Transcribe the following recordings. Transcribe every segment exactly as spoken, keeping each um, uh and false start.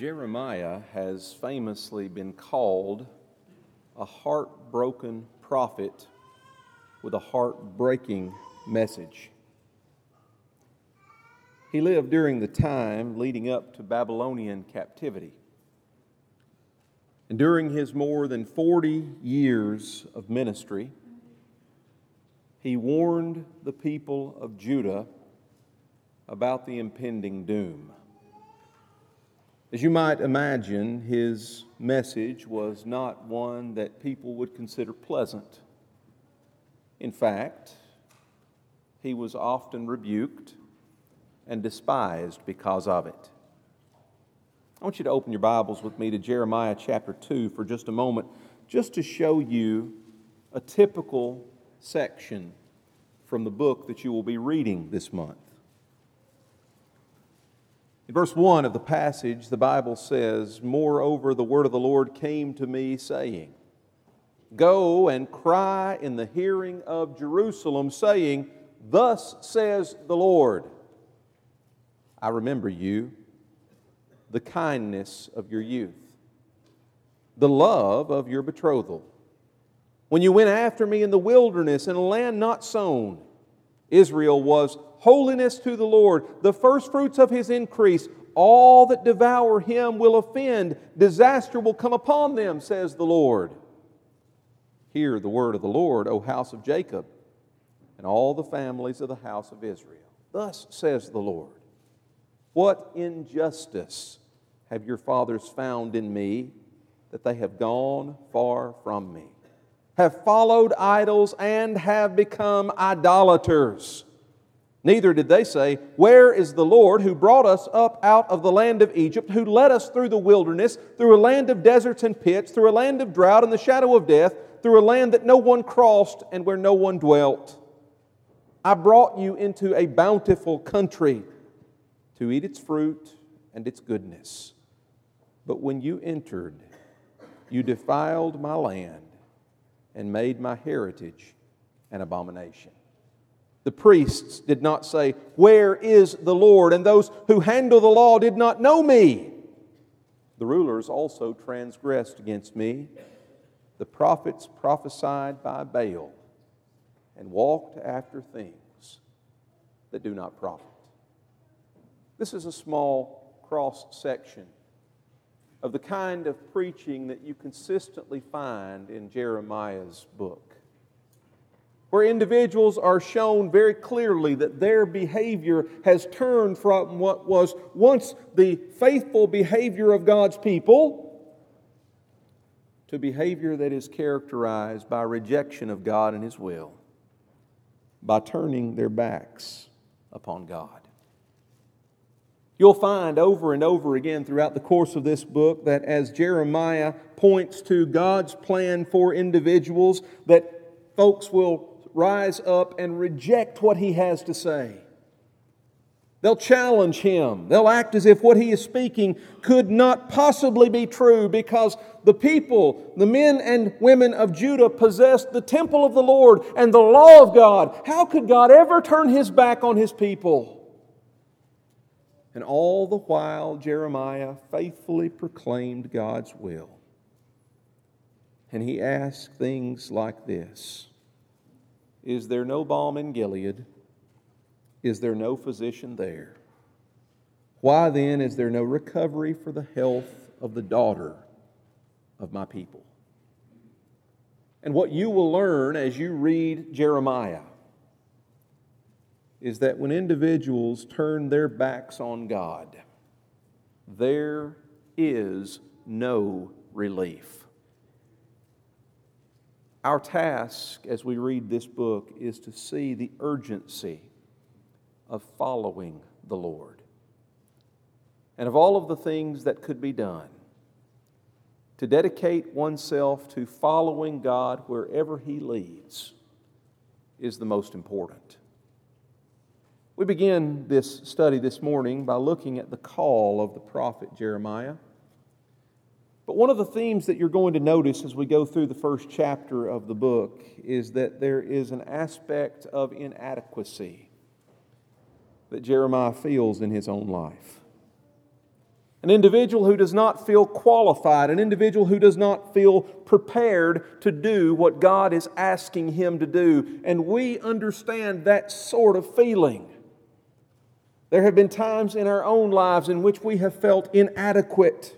Jeremiah has famously been called a heartbroken prophet with a heartbreaking message. He lived during the time leading up to Babylonian captivity. And during his more than forty years of ministry, he warned the people of Judah about the impending doom. As you might imagine, his message was not one that people would consider pleasant. In fact, he was often rebuked and despised because of it. I want you to open your Bibles with me to Jeremiah chapter two for just a moment, just to show you a typical section from the book that you will be reading this month. In verse one of the passage, the Bible says, "Moreover, the word of the Lord came to me, saying, Go and cry in the hearing of Jerusalem, saying, Thus says the Lord, I remember you, the kindness of your youth, the love of your betrothal, when you went after me in the wilderness, in a land not sown. Israel was holiness to the Lord, the firstfruits of His increase. All that devour Him will offend. Disaster will come upon them, says the Lord. Hear the word of the Lord, O house of Jacob, and all the families of the house of Israel. Thus says the Lord, What injustice have your fathers found in me, that they have gone far from me, have followed idols, and have become idolaters? Neither did they say, Where is the Lord who brought us up out of the land of Egypt, who led us through the wilderness, through a land of deserts and pits, through a land of drought and the shadow of death, through a land that no one crossed and where no one dwelt? I brought you into a bountiful country to eat its fruit and its goodness. But when you entered, you defiled my land and made my heritage an abomination. The priests did not say, Where is the Lord? And those who handle the law did not know me. The rulers also transgressed against me. The prophets prophesied by Baal and walked after things that do not profit." This is a small cross-section of the kind of preaching that you consistently find in Jeremiah's book, where individuals are shown very clearly that their behavior has turned from what was once the faithful behavior of God's people to behavior that is characterized by rejection of God and His will, by turning their backs upon God. You'll find over and over again throughout the course of this book that as Jeremiah points to God's plan for individuals, that folks will rise up and reject what He has to say. They'll challenge Him. They'll act as if what He is speaking could not possibly be true, because the people, the men and women of Judah, possessed the temple of the Lord and the law of God. How could God ever turn His back on His people? And all the while, Jeremiah faithfully proclaimed God's will. And he asked things like this: Is there no balm in Gilead? Is there no physician there? Why then is there no recovery for the health of the daughter of my people? And what you will learn as you read Jeremiah is that when individuals turn their backs on God, there is no relief. Our task as we read this book is to see the urgency of following the Lord. And of all of the things that could be done, to dedicate oneself to following God wherever He leads is the most important. We begin this study this morning by looking at the call of the prophet Jeremiah. But one of the themes that you're going to notice as we go through the first chapter of the book is that there is an aspect of inadequacy that Jeremiah feels in his own life. An individual who does not feel qualified, an individual who does not feel prepared to do what God is asking him to do. And we understand that sort of feeling. There have been times in our own lives in which we have felt inadequate.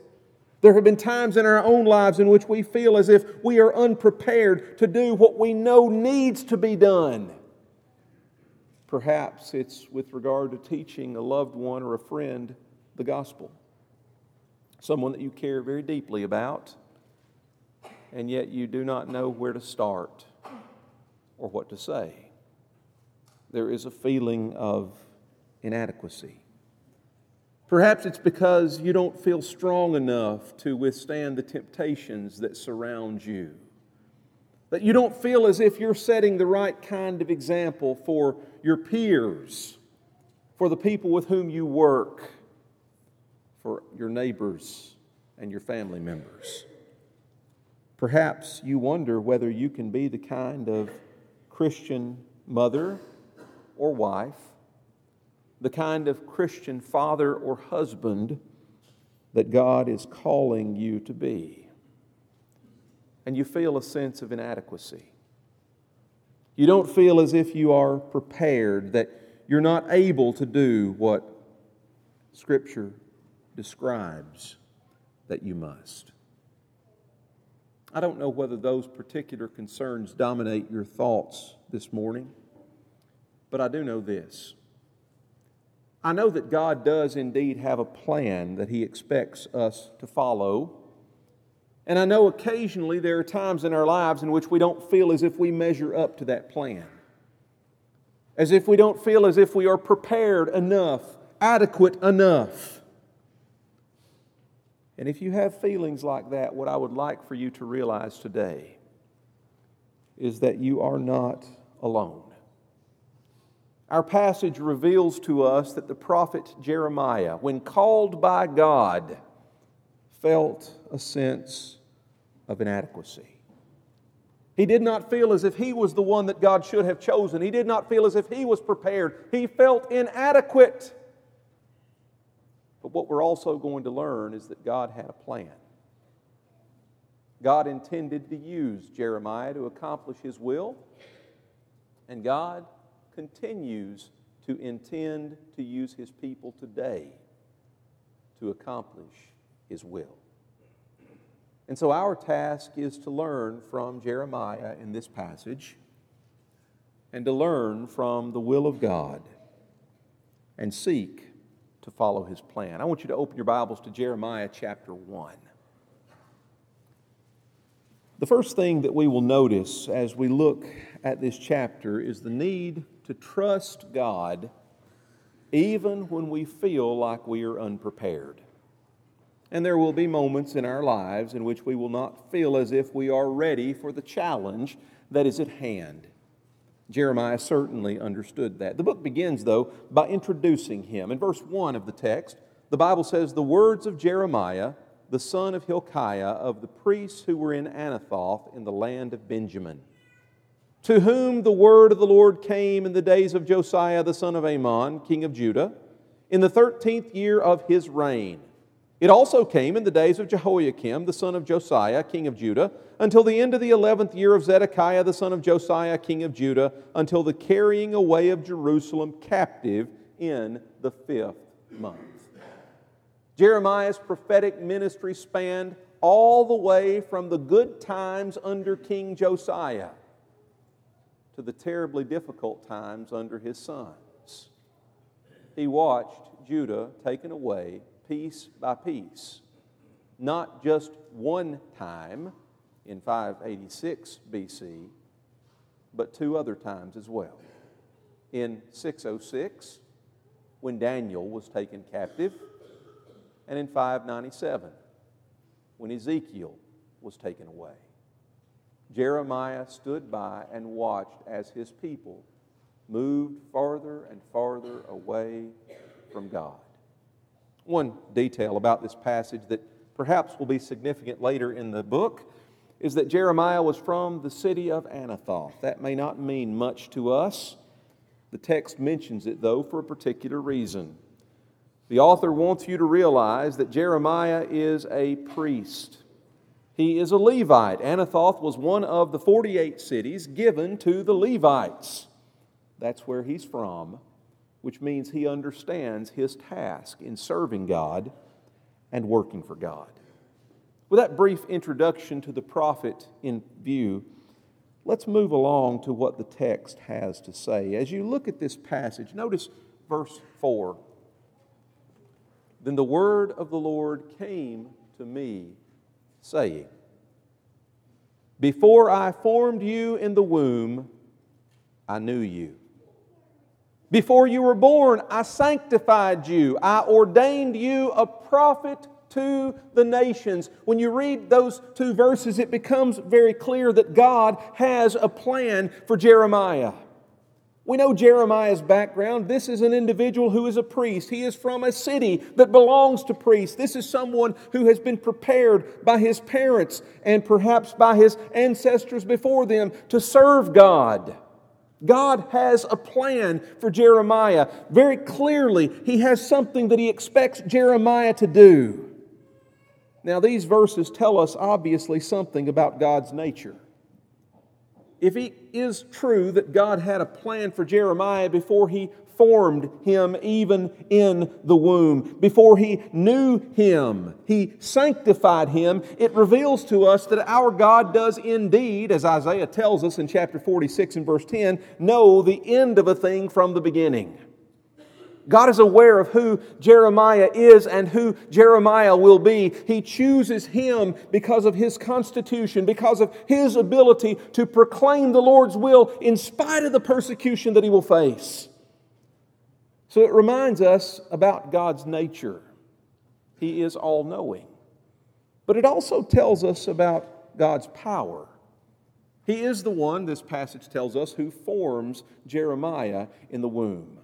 There have been times in our own lives in which we feel as if we are unprepared to do what we know needs to be done. Perhaps it's with regard to teaching a loved one or a friend the gospel. Someone that you care very deeply about, and yet you do not know where to start or what to say. There is a feeling of inadequacy. Perhaps it's because you don't feel strong enough to withstand the temptations that surround you. That you don't feel as if you're setting the right kind of example for your peers, for the people with whom you work, for your neighbors and your family members. Perhaps you wonder whether you can be the kind of Christian mother or wife, the kind of Christian father or husband that God is calling you to be. And you feel a sense of inadequacy. You don't feel as if you are prepared, that you're not able to do what Scripture says, describes that you must. I don't know whether those particular concerns dominate your thoughts this morning, but I do know this. I know that God does indeed have a plan that He expects us to follow, and I know occasionally there are times in our lives in which we don't feel as if we measure up to that plan, as if we don't feel as if we are prepared enough, adequate enough. And if you have feelings like that, what I would like for you to realize today is that you are not alone. Our passage reveals to us that the prophet Jeremiah, when called by God, felt a sense of inadequacy. He did not feel as if he was the one that God should have chosen. He did not feel as if he was prepared. He felt inadequate. But what we're also going to learn is that God had a plan. God intended to use Jeremiah to accomplish His will, and God continues to intend to use His people today to accomplish His will. And so our task is to learn from Jeremiah in this passage and to learn from the will of God and seek to follow His plan. I want you to open your Bibles to Jeremiah chapter one. The first thing that we will notice as we look at this chapter is the need to trust God even when we feel like we are unprepared. And there will be moments in our lives in which we will not feel as if we are ready for the challenge that is at hand. Jeremiah certainly understood that. The book begins, though, by introducing him. In verse one of the text, the Bible says, "The words of Jeremiah, the son of Hilkiah, of the priests who were in Anathoth in the land of Benjamin, to whom the word of the Lord came in the days of Josiah the son of Amon, king of Judah, in the thirteenth year of his reign. It also came in the days of Jehoiakim, the son of Josiah, king of Judah, until the end of the eleventh year of Zedekiah, the son of Josiah, king of Judah, until the carrying away of Jerusalem captive in the fifth month." Jeremiah's prophetic ministry spanned all the way from the good times under King Josiah to the terribly difficult times under his sons. He watched Judah taken away piece by piece, not just one time in five eighty-six B C, but two other times as well. In six oh six, when Daniel was taken captive, and in five ninety-seven, when Ezekiel was taken away. Jeremiah stood by and watched as his people moved farther and farther away from God. One detail about this passage that perhaps will be significant later in the book is that Jeremiah was from the city of Anathoth. That may not mean much to us. The text mentions it, though, for a particular reason. The author wants you to realize that Jeremiah is a priest. He is a Levite. Anathoth was one of the forty-eight cities given to the Levites. That's where he's from, which means he understands his task in serving God and working for God. With that brief introduction to the prophet in view, let's move along to what the text has to say. As you look at this passage, notice verse four. Then the word of the Lord came to me, saying, before I formed you in the womb, I knew you. Before you were born, I sanctified you. I ordained you a prophet to the nations. When you read those two verses, it becomes very clear that God has a plan for Jeremiah. We know Jeremiah's background. This is an individual who is a priest. He is from a city that belongs to priests. This is someone who has been prepared by his parents and perhaps by his ancestors before them to serve God. God has a plan for Jeremiah. Very clearly, He has something that He expects Jeremiah to do. Now, these verses tell us obviously something about God's nature. If it is true that God had a plan for Jeremiah before He formed him even in the womb, before He knew him, He sanctified him, it reveals to us that our God does indeed, as Isaiah tells us in chapter forty-six and verse ten, know the end of a thing from the beginning. God is aware of who Jeremiah is and who Jeremiah will be. He chooses him because of his constitution, because of his ability to proclaim the Lord's will in spite of the persecution that he will face. So it reminds us about God's nature. He is all-knowing. But it also tells us about God's power. He is the one, this passage tells us, who forms Jeremiah in the womb.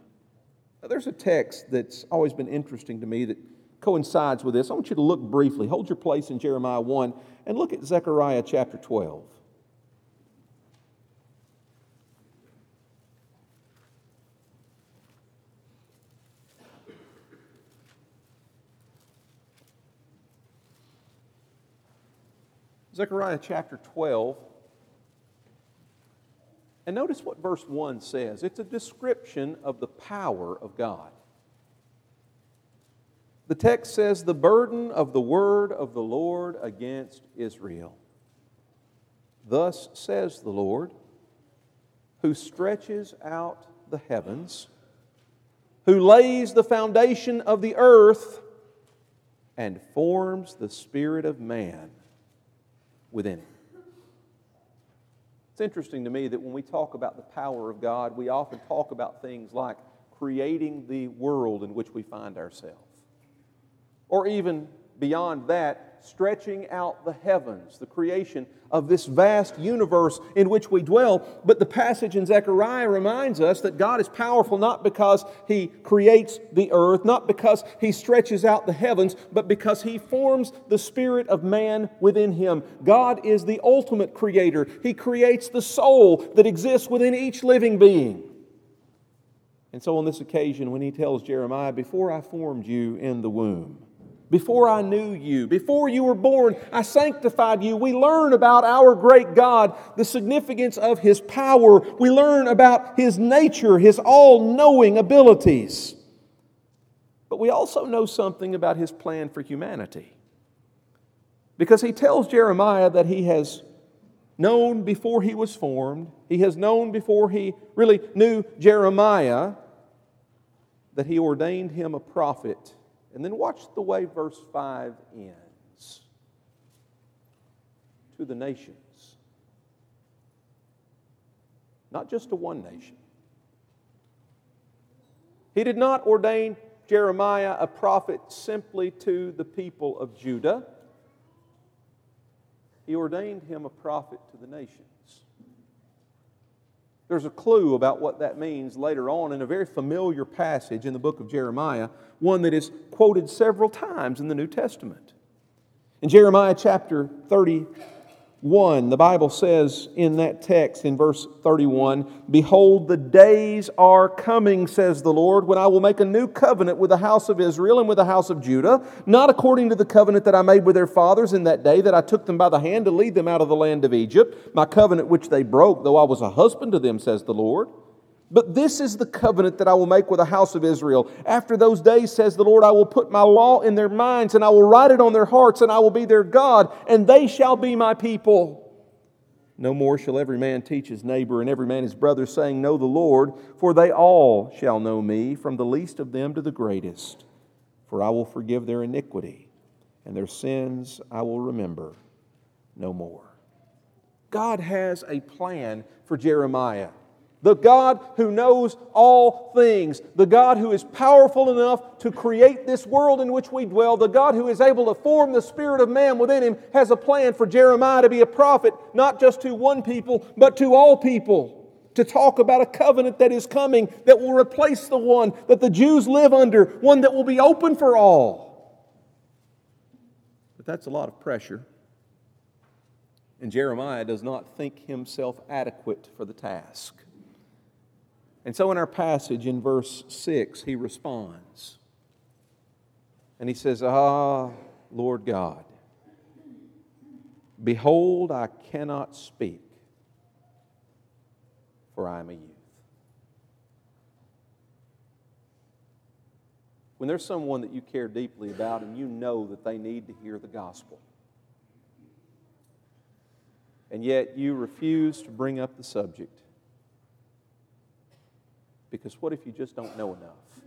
Now, there's a text that's always been interesting to me that coincides with this. I want you to look briefly. Hold your place in Jeremiah one and look at Zechariah chapter twelve. Zechariah chapter twelve, and notice what verse one says. It's a description of the power of God. The text says, the burden of the word of the Lord against Israel. Thus says the Lord, who stretches out the heavens, who lays the foundation of the earth, and forms the spirit of man within it. It's interesting to me that when we talk about the power of God, we often talk about things like creating the world in which we find ourselves. Or even beyond that, stretching out the heavens, the creation of this vast universe in which we dwell. But the passage in Zechariah reminds us that God is powerful not because He creates the earth, not because He stretches out the heavens, but because He forms the spirit of man within Him. God is the ultimate creator. He creates the soul that exists within each living being. And so on this occasion, when He tells Jeremiah, before I formed you in the womb, before I knew you, before you were born, I sanctified you. We learn about our great God, the significance of His power. We learn about His nature, His all-knowing abilities. But we also know something about His plan for humanity. Because He tells Jeremiah that He has known before he was formed, He has known before He really knew Jeremiah, that He ordained him a prophet. And then watch the way verse five ends. To the nations. Not just to one nation. He did not ordain Jeremiah a prophet simply to the people of Judah. He ordained him a prophet to the nations. There's a clue about what that means later on in a very familiar passage in the book of Jeremiah, one that is quoted several times in the New Testament. In Jeremiah chapter thirty, one, the Bible says in that text in verse thirty-one, "Behold, the days are coming, says the Lord, when I will make a new covenant with the house of Israel and with the house of Judah, not according to the covenant that I made with their fathers in that day that I took them by the hand to lead them out of the land of Egypt, my covenant which they broke, though I was a husband to them, says the Lord. But this is the covenant that I will make with the house of Israel. After those days, says the Lord, I will put my law in their minds, and I will write it on their hearts, and I will be their God, and they shall be my people. No more shall every man teach his neighbor, and every man his brother, saying, Know the Lord, for they all shall know me, from the least of them to the greatest. For I will forgive their iniquity, and their sins I will remember no more." God has a plan for Jeremiah. The God who knows all things, the God who is powerful enough to create this world in which we dwell, the God who is able to form the spirit of man within him, has a plan for Jeremiah to be a prophet, not just to one people, but to all people, to talk about a covenant that is coming that will replace the one that the Jews live under, one that will be open for all. But that's a lot of pressure. And Jeremiah does not think himself adequate for the task. And so in our passage in verse six, he responds. And he says, "Ah, Lord God, behold, I cannot speak, for I am a youth." When there's someone that you care deeply about and you know that they need to hear the gospel, and yet you refuse to bring up the subject, because what if you just don't know enough?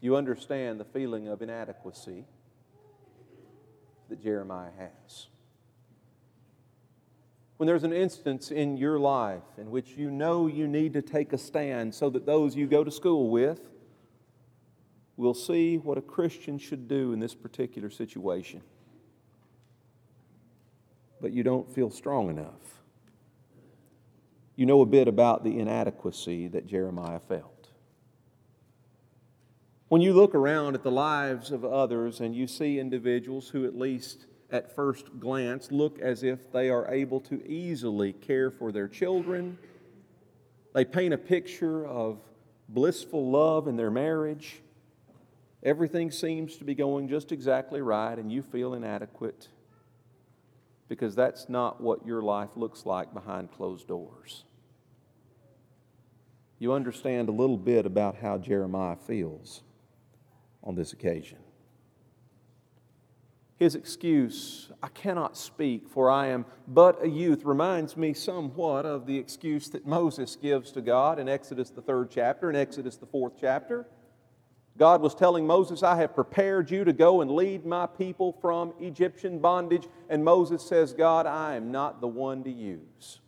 You understand the feeling of inadequacy that Jeremiah has. When there's an instance in your life in which you know you need to take a stand so that those you go to school with will see what a Christian should do in this particular situation, but you don't feel strong enough. You know a bit about the inadequacy that Jeremiah felt. When you look around at the lives of others and you see individuals who at least at first glance look as if they are able to easily care for their children, they paint a picture of blissful love in their marriage, everything seems to be going just exactly right, and you feel inadequate, because that's not what your life looks like behind closed doors. You understand a little bit about how Jeremiah feels on this occasion. His excuse, "I cannot speak, for I am but a youth," reminds me somewhat of the excuse that Moses gives to God in Exodus the third chapter and Exodus the fourth chapter. God was telling Moses, "I have prepared you to go and lead my people from Egyptian bondage." And Moses says, "God, I am not the one to use.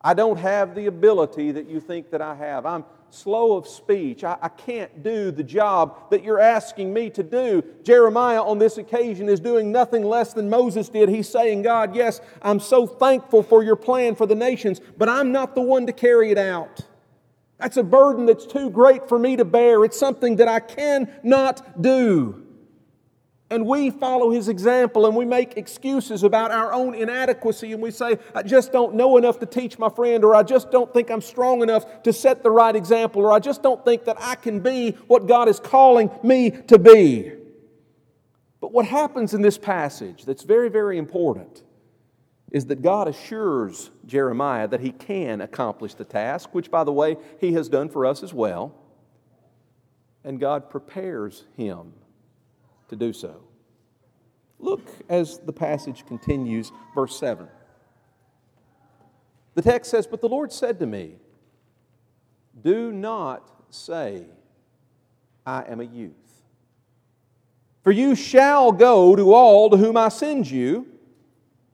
I don't have the ability that you think that I have. I'm slow of speech. I, I can't do the job that you're asking me to do." Jeremiah on this occasion is doing nothing less than Moses did. He's saying, "God, yes, I'm so thankful for your plan for the nations, but I'm not the one to carry it out. That's a burden that's too great for me to bear. It's something that I cannot do." And we follow his example and we make excuses about our own inadequacy and we say, "I just don't know enough to teach my friend," or "I just don't think I'm strong enough to set the right example," or "I just don't think that I can be what God is calling me to be." But what happens in this passage that's very, very important is that God assures Jeremiah that he can accomplish the task, which, by the way, he has done for us as well. And God prepares him to do so. Look as the passage continues, verse seven. The text says, "But the Lord said to me, do not say, I am a youth. For you shall go to all to whom I send you,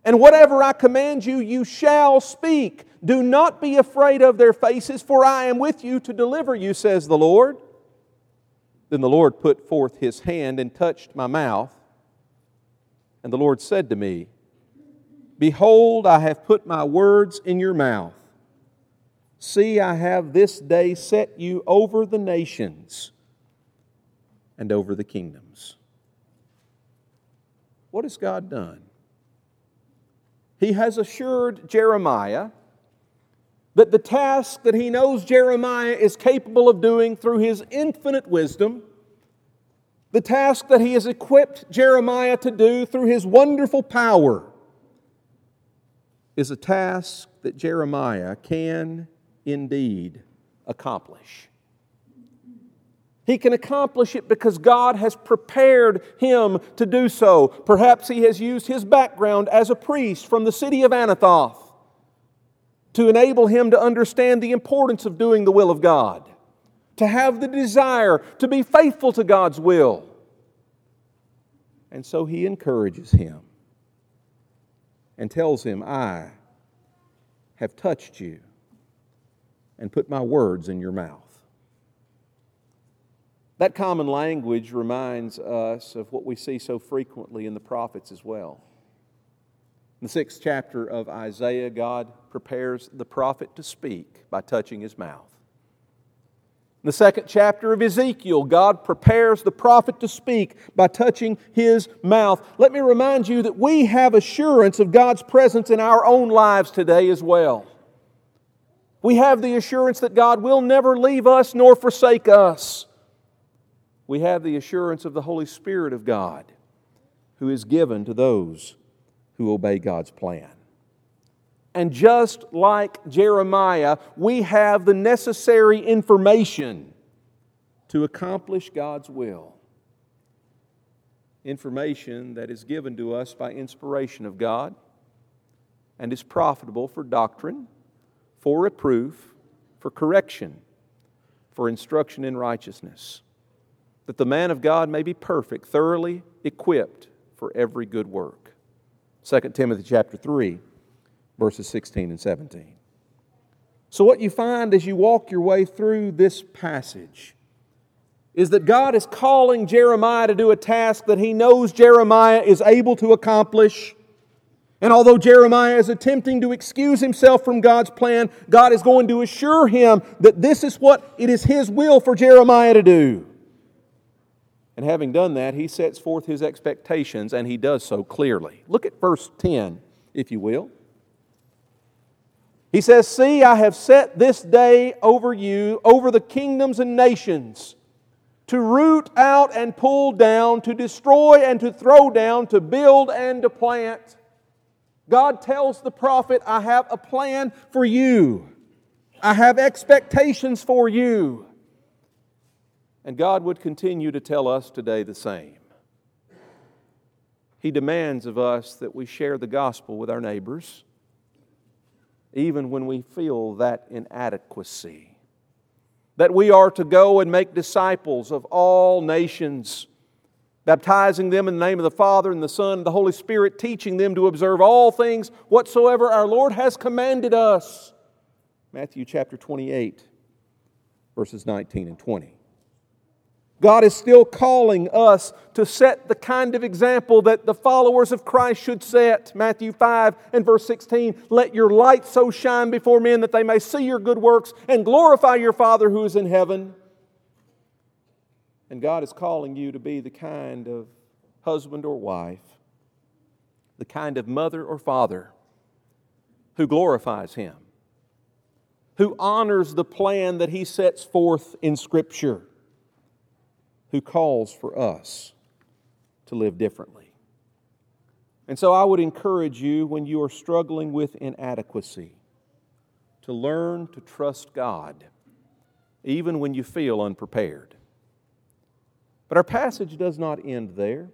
and whatever I command you, you shall speak. Do not be afraid of their faces, for I am with you to deliver you, says the Lord." Then the Lord put forth His hand and touched my mouth. And the Lord said to me, "Behold, I have put my words in your mouth. See, I have this day set you over the nations and over the kingdoms." What has God done? He has assured Jeremiah that the task that he knows Jeremiah is capable of doing through his infinite wisdom, the task that he has equipped Jeremiah to do through his wonderful power, is a task that Jeremiah can indeed accomplish. He can accomplish it because God has prepared him to do so. Perhaps he has used his background as a priest from the city of Anathoth to enable him to understand the importance of doing the will of God, to have the desire to be faithful to God's will. And so he encourages him and tells him, I have touched you and put my words in your mouth. That common language reminds us of what we see so frequently in the prophets as well. In the sixth chapter of Isaiah, God prepares the prophet to speak by touching his mouth. In the second chapter of Ezekiel, God prepares the prophet to speak by touching his mouth. Let me remind you that we have assurance of God's presence in our own lives today as well. We have the assurance that God will never leave us nor forsake us. We have the assurance of the Holy Spirit of God, who is given to those who obey God's plan. And just like Jeremiah, we have the necessary information to accomplish God's will. Information that is given to us by inspiration of God and is profitable for doctrine, for reproof, for correction, for instruction in righteousness, that the man of God may be perfect, thoroughly equipped for every good work. Second Timothy chapter three, verses sixteen and seventeen. So what you find as you walk your way through this passage is that God is calling Jeremiah to do a task that he knows Jeremiah is able to accomplish. And although Jeremiah is attempting to excuse himself from God's plan, God is going to assure him that this is what it is His will for Jeremiah to do. And having done that, he sets forth his expectations, and he does so clearly. Look at verse ten, if you will. He says, See, I have set this day over you, over the kingdoms and nations, to root out and pull down, to destroy and to throw down, to build and to plant. God tells the prophet, I have a plan for you. I have expectations for you. And God would continue to tell us today the same. He demands of us that we share the gospel with our neighbors, even when we feel that inadequacy, that we are to go and make disciples of all nations, baptizing them in the name of the Father and the Son and the Holy Spirit, teaching them to observe all things whatsoever our Lord has commanded us. Matthew chapter twenty-eight, verses nineteen and twenty. God is still calling us to set the kind of example that the followers of Christ should set. Matthew five and verse sixteen, Let your light so shine before men that they may see your good works and glorify your Father who is in heaven. And God is calling you to be the kind of husband or wife, the kind of mother or father who glorifies Him, who honors the plan that He sets forth in Scripture, who calls for us to live differently. And so I would encourage you, when you are struggling with inadequacy, to learn to trust God, even when you feel unprepared. But our passage does not end there.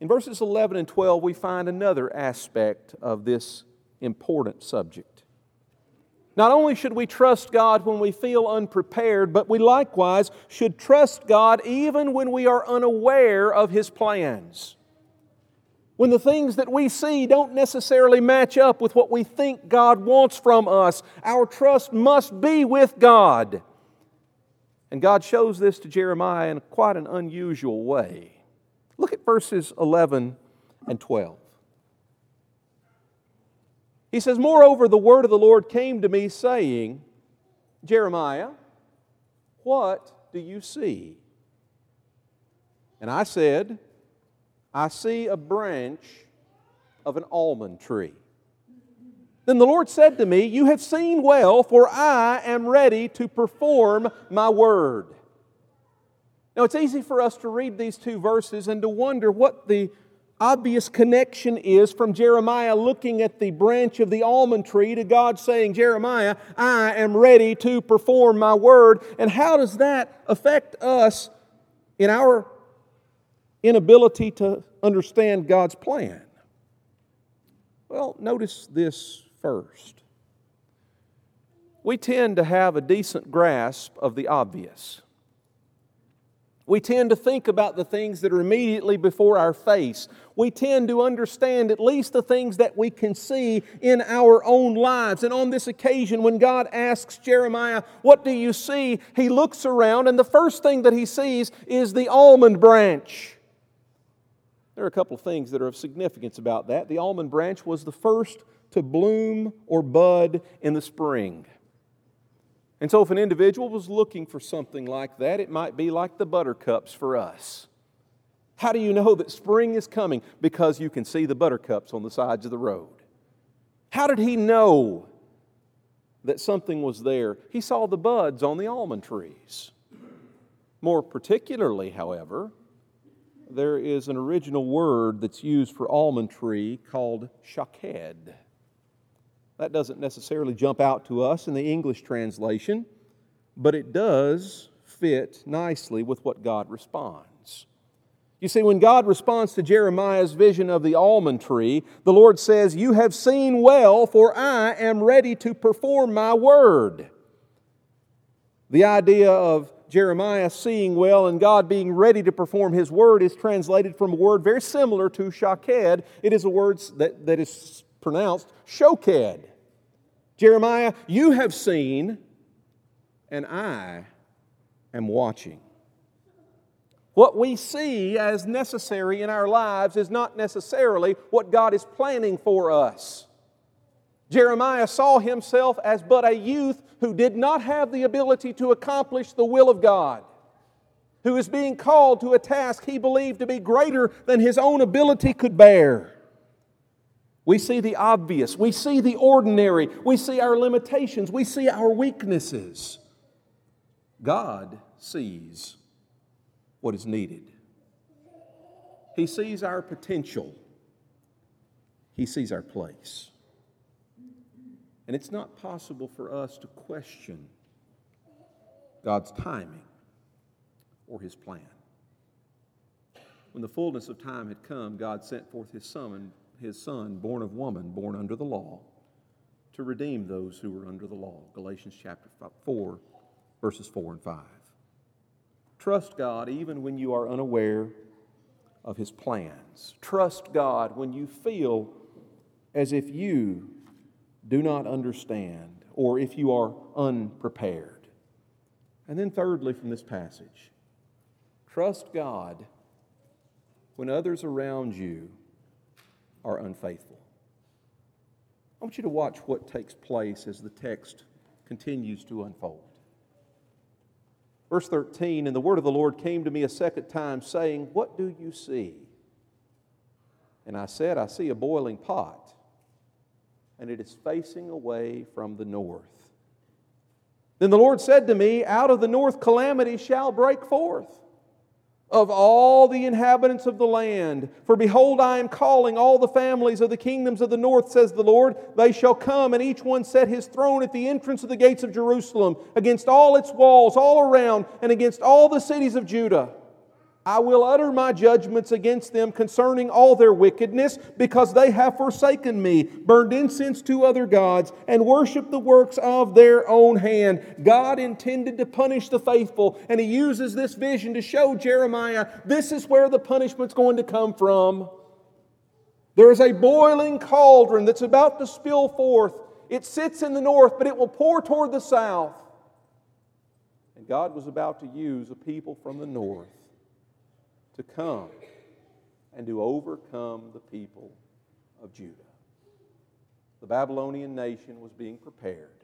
In verses eleven and twelve, we find another aspect of this important subject. Not only should we trust God when we feel unprepared, but we likewise should trust God even when we are unaware of His plans. When the things that we see don't necessarily match up with what we think God wants from us, our trust must be with God. And God shows this to Jeremiah in quite an unusual way. Look at verses eleven and twelve. He says, Moreover, the word of the Lord came to me, saying, Jeremiah, what do you see? And I said, I see a branch of an almond tree. Then the Lord said to me, you have seen well, for I am ready to perform my word. Now, it's easy for us to read these two verses and to wonder what the obvious connection is from Jeremiah looking at the branch of the almond tree to God saying, Jeremiah, I am ready to perform my word. And how does that affect us in our inability to understand God's plan? Well, notice this first. We tend to have a decent grasp of the obvious. We tend to think about the things that are immediately before our face. We tend to understand at least the things that we can see in our own lives. And on this occasion, when God asks Jeremiah, what do you see? He looks around, and the first thing that he sees is the almond branch. There are a couple of things that are of significance about that. The almond branch was the first to bloom or bud in the spring. And so if an individual was looking for something like that, it might be like the buttercups for us. How do you know that spring is coming? Because you can see the buttercups on the sides of the road. How did he know that something was there? He saw the buds on the almond trees. More particularly, however, there is an original word that's used for almond tree called shaked. That doesn't necessarily jump out to us in the English translation, but it does fit nicely with what God responds. You see, when God responds to Jeremiah's vision of the almond tree, the Lord says, you have seen well, for I am ready to perform my word. The idea of Jeremiah seeing well and God being ready to perform His word is translated from a word very similar to shaked. It is a word that, that is pronounced shoked. Jeremiah, you have seen, and I am watching. What we see as necessary in our lives is not necessarily what God is planning for us. Jeremiah saw himself as but a youth who did not have the ability to accomplish the will of God, who is being called to a task he believed to be greater than his own ability could bear. We see the obvious. We see the ordinary. We see our limitations. We see our weaknesses. God sees what is needed. He sees our potential. He sees our place. And it's not possible for us to question God's timing or His plan. When the fullness of time had come, God sent forth His Son. His Son, born of woman, born under the law, to redeem those who were under the law. Galatians chapter four, verses four and five. Trust God even when you are unaware of His plans. Trust God when you feel as if you do not understand or if you are unprepared. And then thirdly from this passage, trust God when others around you are unfaithful. I want you to watch what takes place as the text continues to unfold. Verse thirteen, and the word of the Lord came to me a second time, saying, what do you see? And I said, I see a boiling pot, and it is facing away from the north. Then the Lord said to me, out of the north calamity shall break forth, of all the inhabitants of the land. For behold, I am calling all the families of the kingdoms of the north, says the Lord. They shall come, and each one set his throne at the entrance of the gates of Jerusalem, against all its walls, all around, and against all the cities of Judah. I will utter my judgments against them concerning all their wickedness, because they have forsaken me, burned incense to other gods, and worshiped the works of their own hand. God intended to punish the faithful, and He uses this vision to show Jeremiah, this is where the punishment's going to come from. There is a boiling cauldron that's about to spill forth. It sits in the north, but it will pour toward the south. And God was about to use a people from the north to come and to overcome the people of Judah. The Babylonian nation was being prepared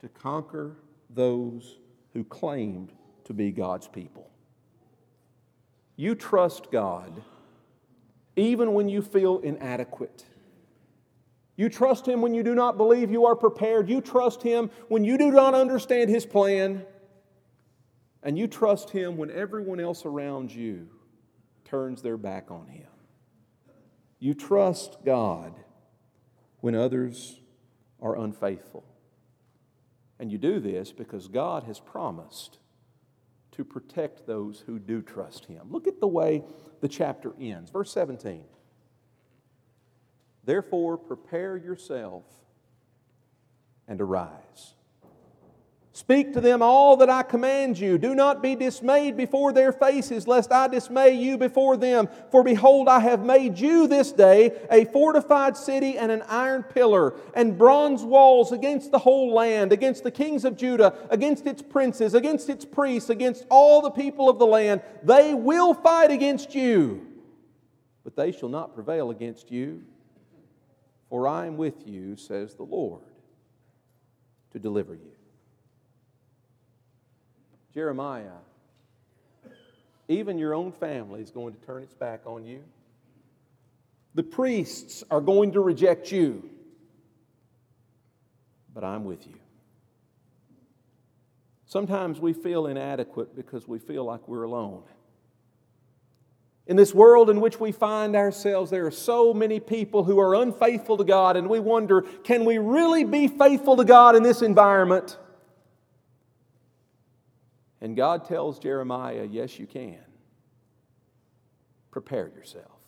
to conquer those who claimed to be God's people. You trust God even when you feel inadequate. You trust Him when you do not believe you are prepared. You trust Him when you do not understand His plan. And you trust Him when everyone else around you turns their back on Him. You trust God when others are unfaithful. And you do this because God has promised to protect those who do trust Him. Look at the way the chapter ends. Verse seventeen. Therefore, prepare yourself and arise. Speak to them all that I command you. Do not be dismayed before their faces, lest I dismay you before them. For behold, I have made you this day a fortified city and an iron pillar, and bronze walls against the whole land, against the kings of Judah, against its princes, against its priests, against all the people of the land. They will fight against you, but they shall not prevail against you. For I am with you, says the Lord, to deliver you. Jeremiah, even your own family is going to turn its back on you. The priests are going to reject you. But I'm with you. Sometimes we feel inadequate because we feel like we're alone. In this world in which we find ourselves, there are so many people who are unfaithful to God, and we wonder, can we really be faithful to God in this environment? And God tells Jeremiah, yes, you can. Prepare yourself.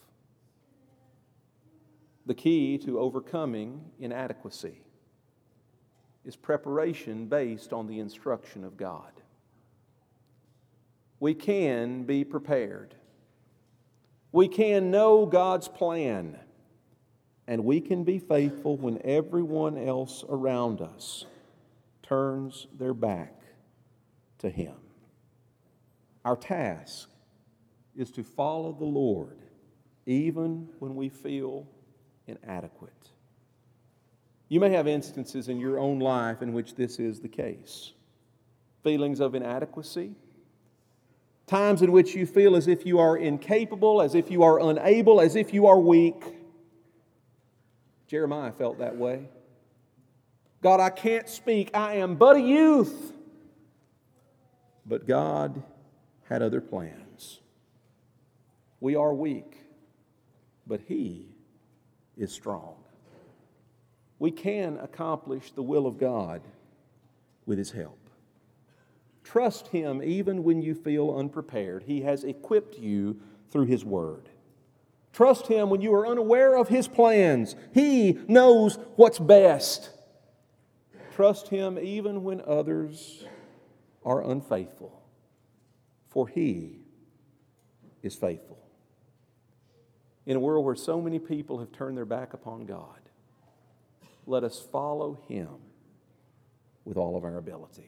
The key to overcoming inadequacy is preparation based on the instruction of God. We can be prepared. We can know God's plan. And we can be faithful when everyone else around us turns their back to Him. Our task is to follow the Lord even when we feel inadequate. You may have instances in your own life in which this is the case. Feelings of inadequacy, times in which you feel as if you are incapable, as if you are unable, as if you are weak. Jeremiah felt that way. God, I can't speak. I am but a youth. But God had other plans. We are weak, but He is strong. We can accomplish the will of God with His help. Trust Him even when you feel unprepared. He has equipped you through His Word. Trust Him when you are unaware of His plans. He knows what's best. Trust Him even when others are unfaithful, for He is faithful. In a world where so many people have turned their back upon God, let us follow Him with all of our ability.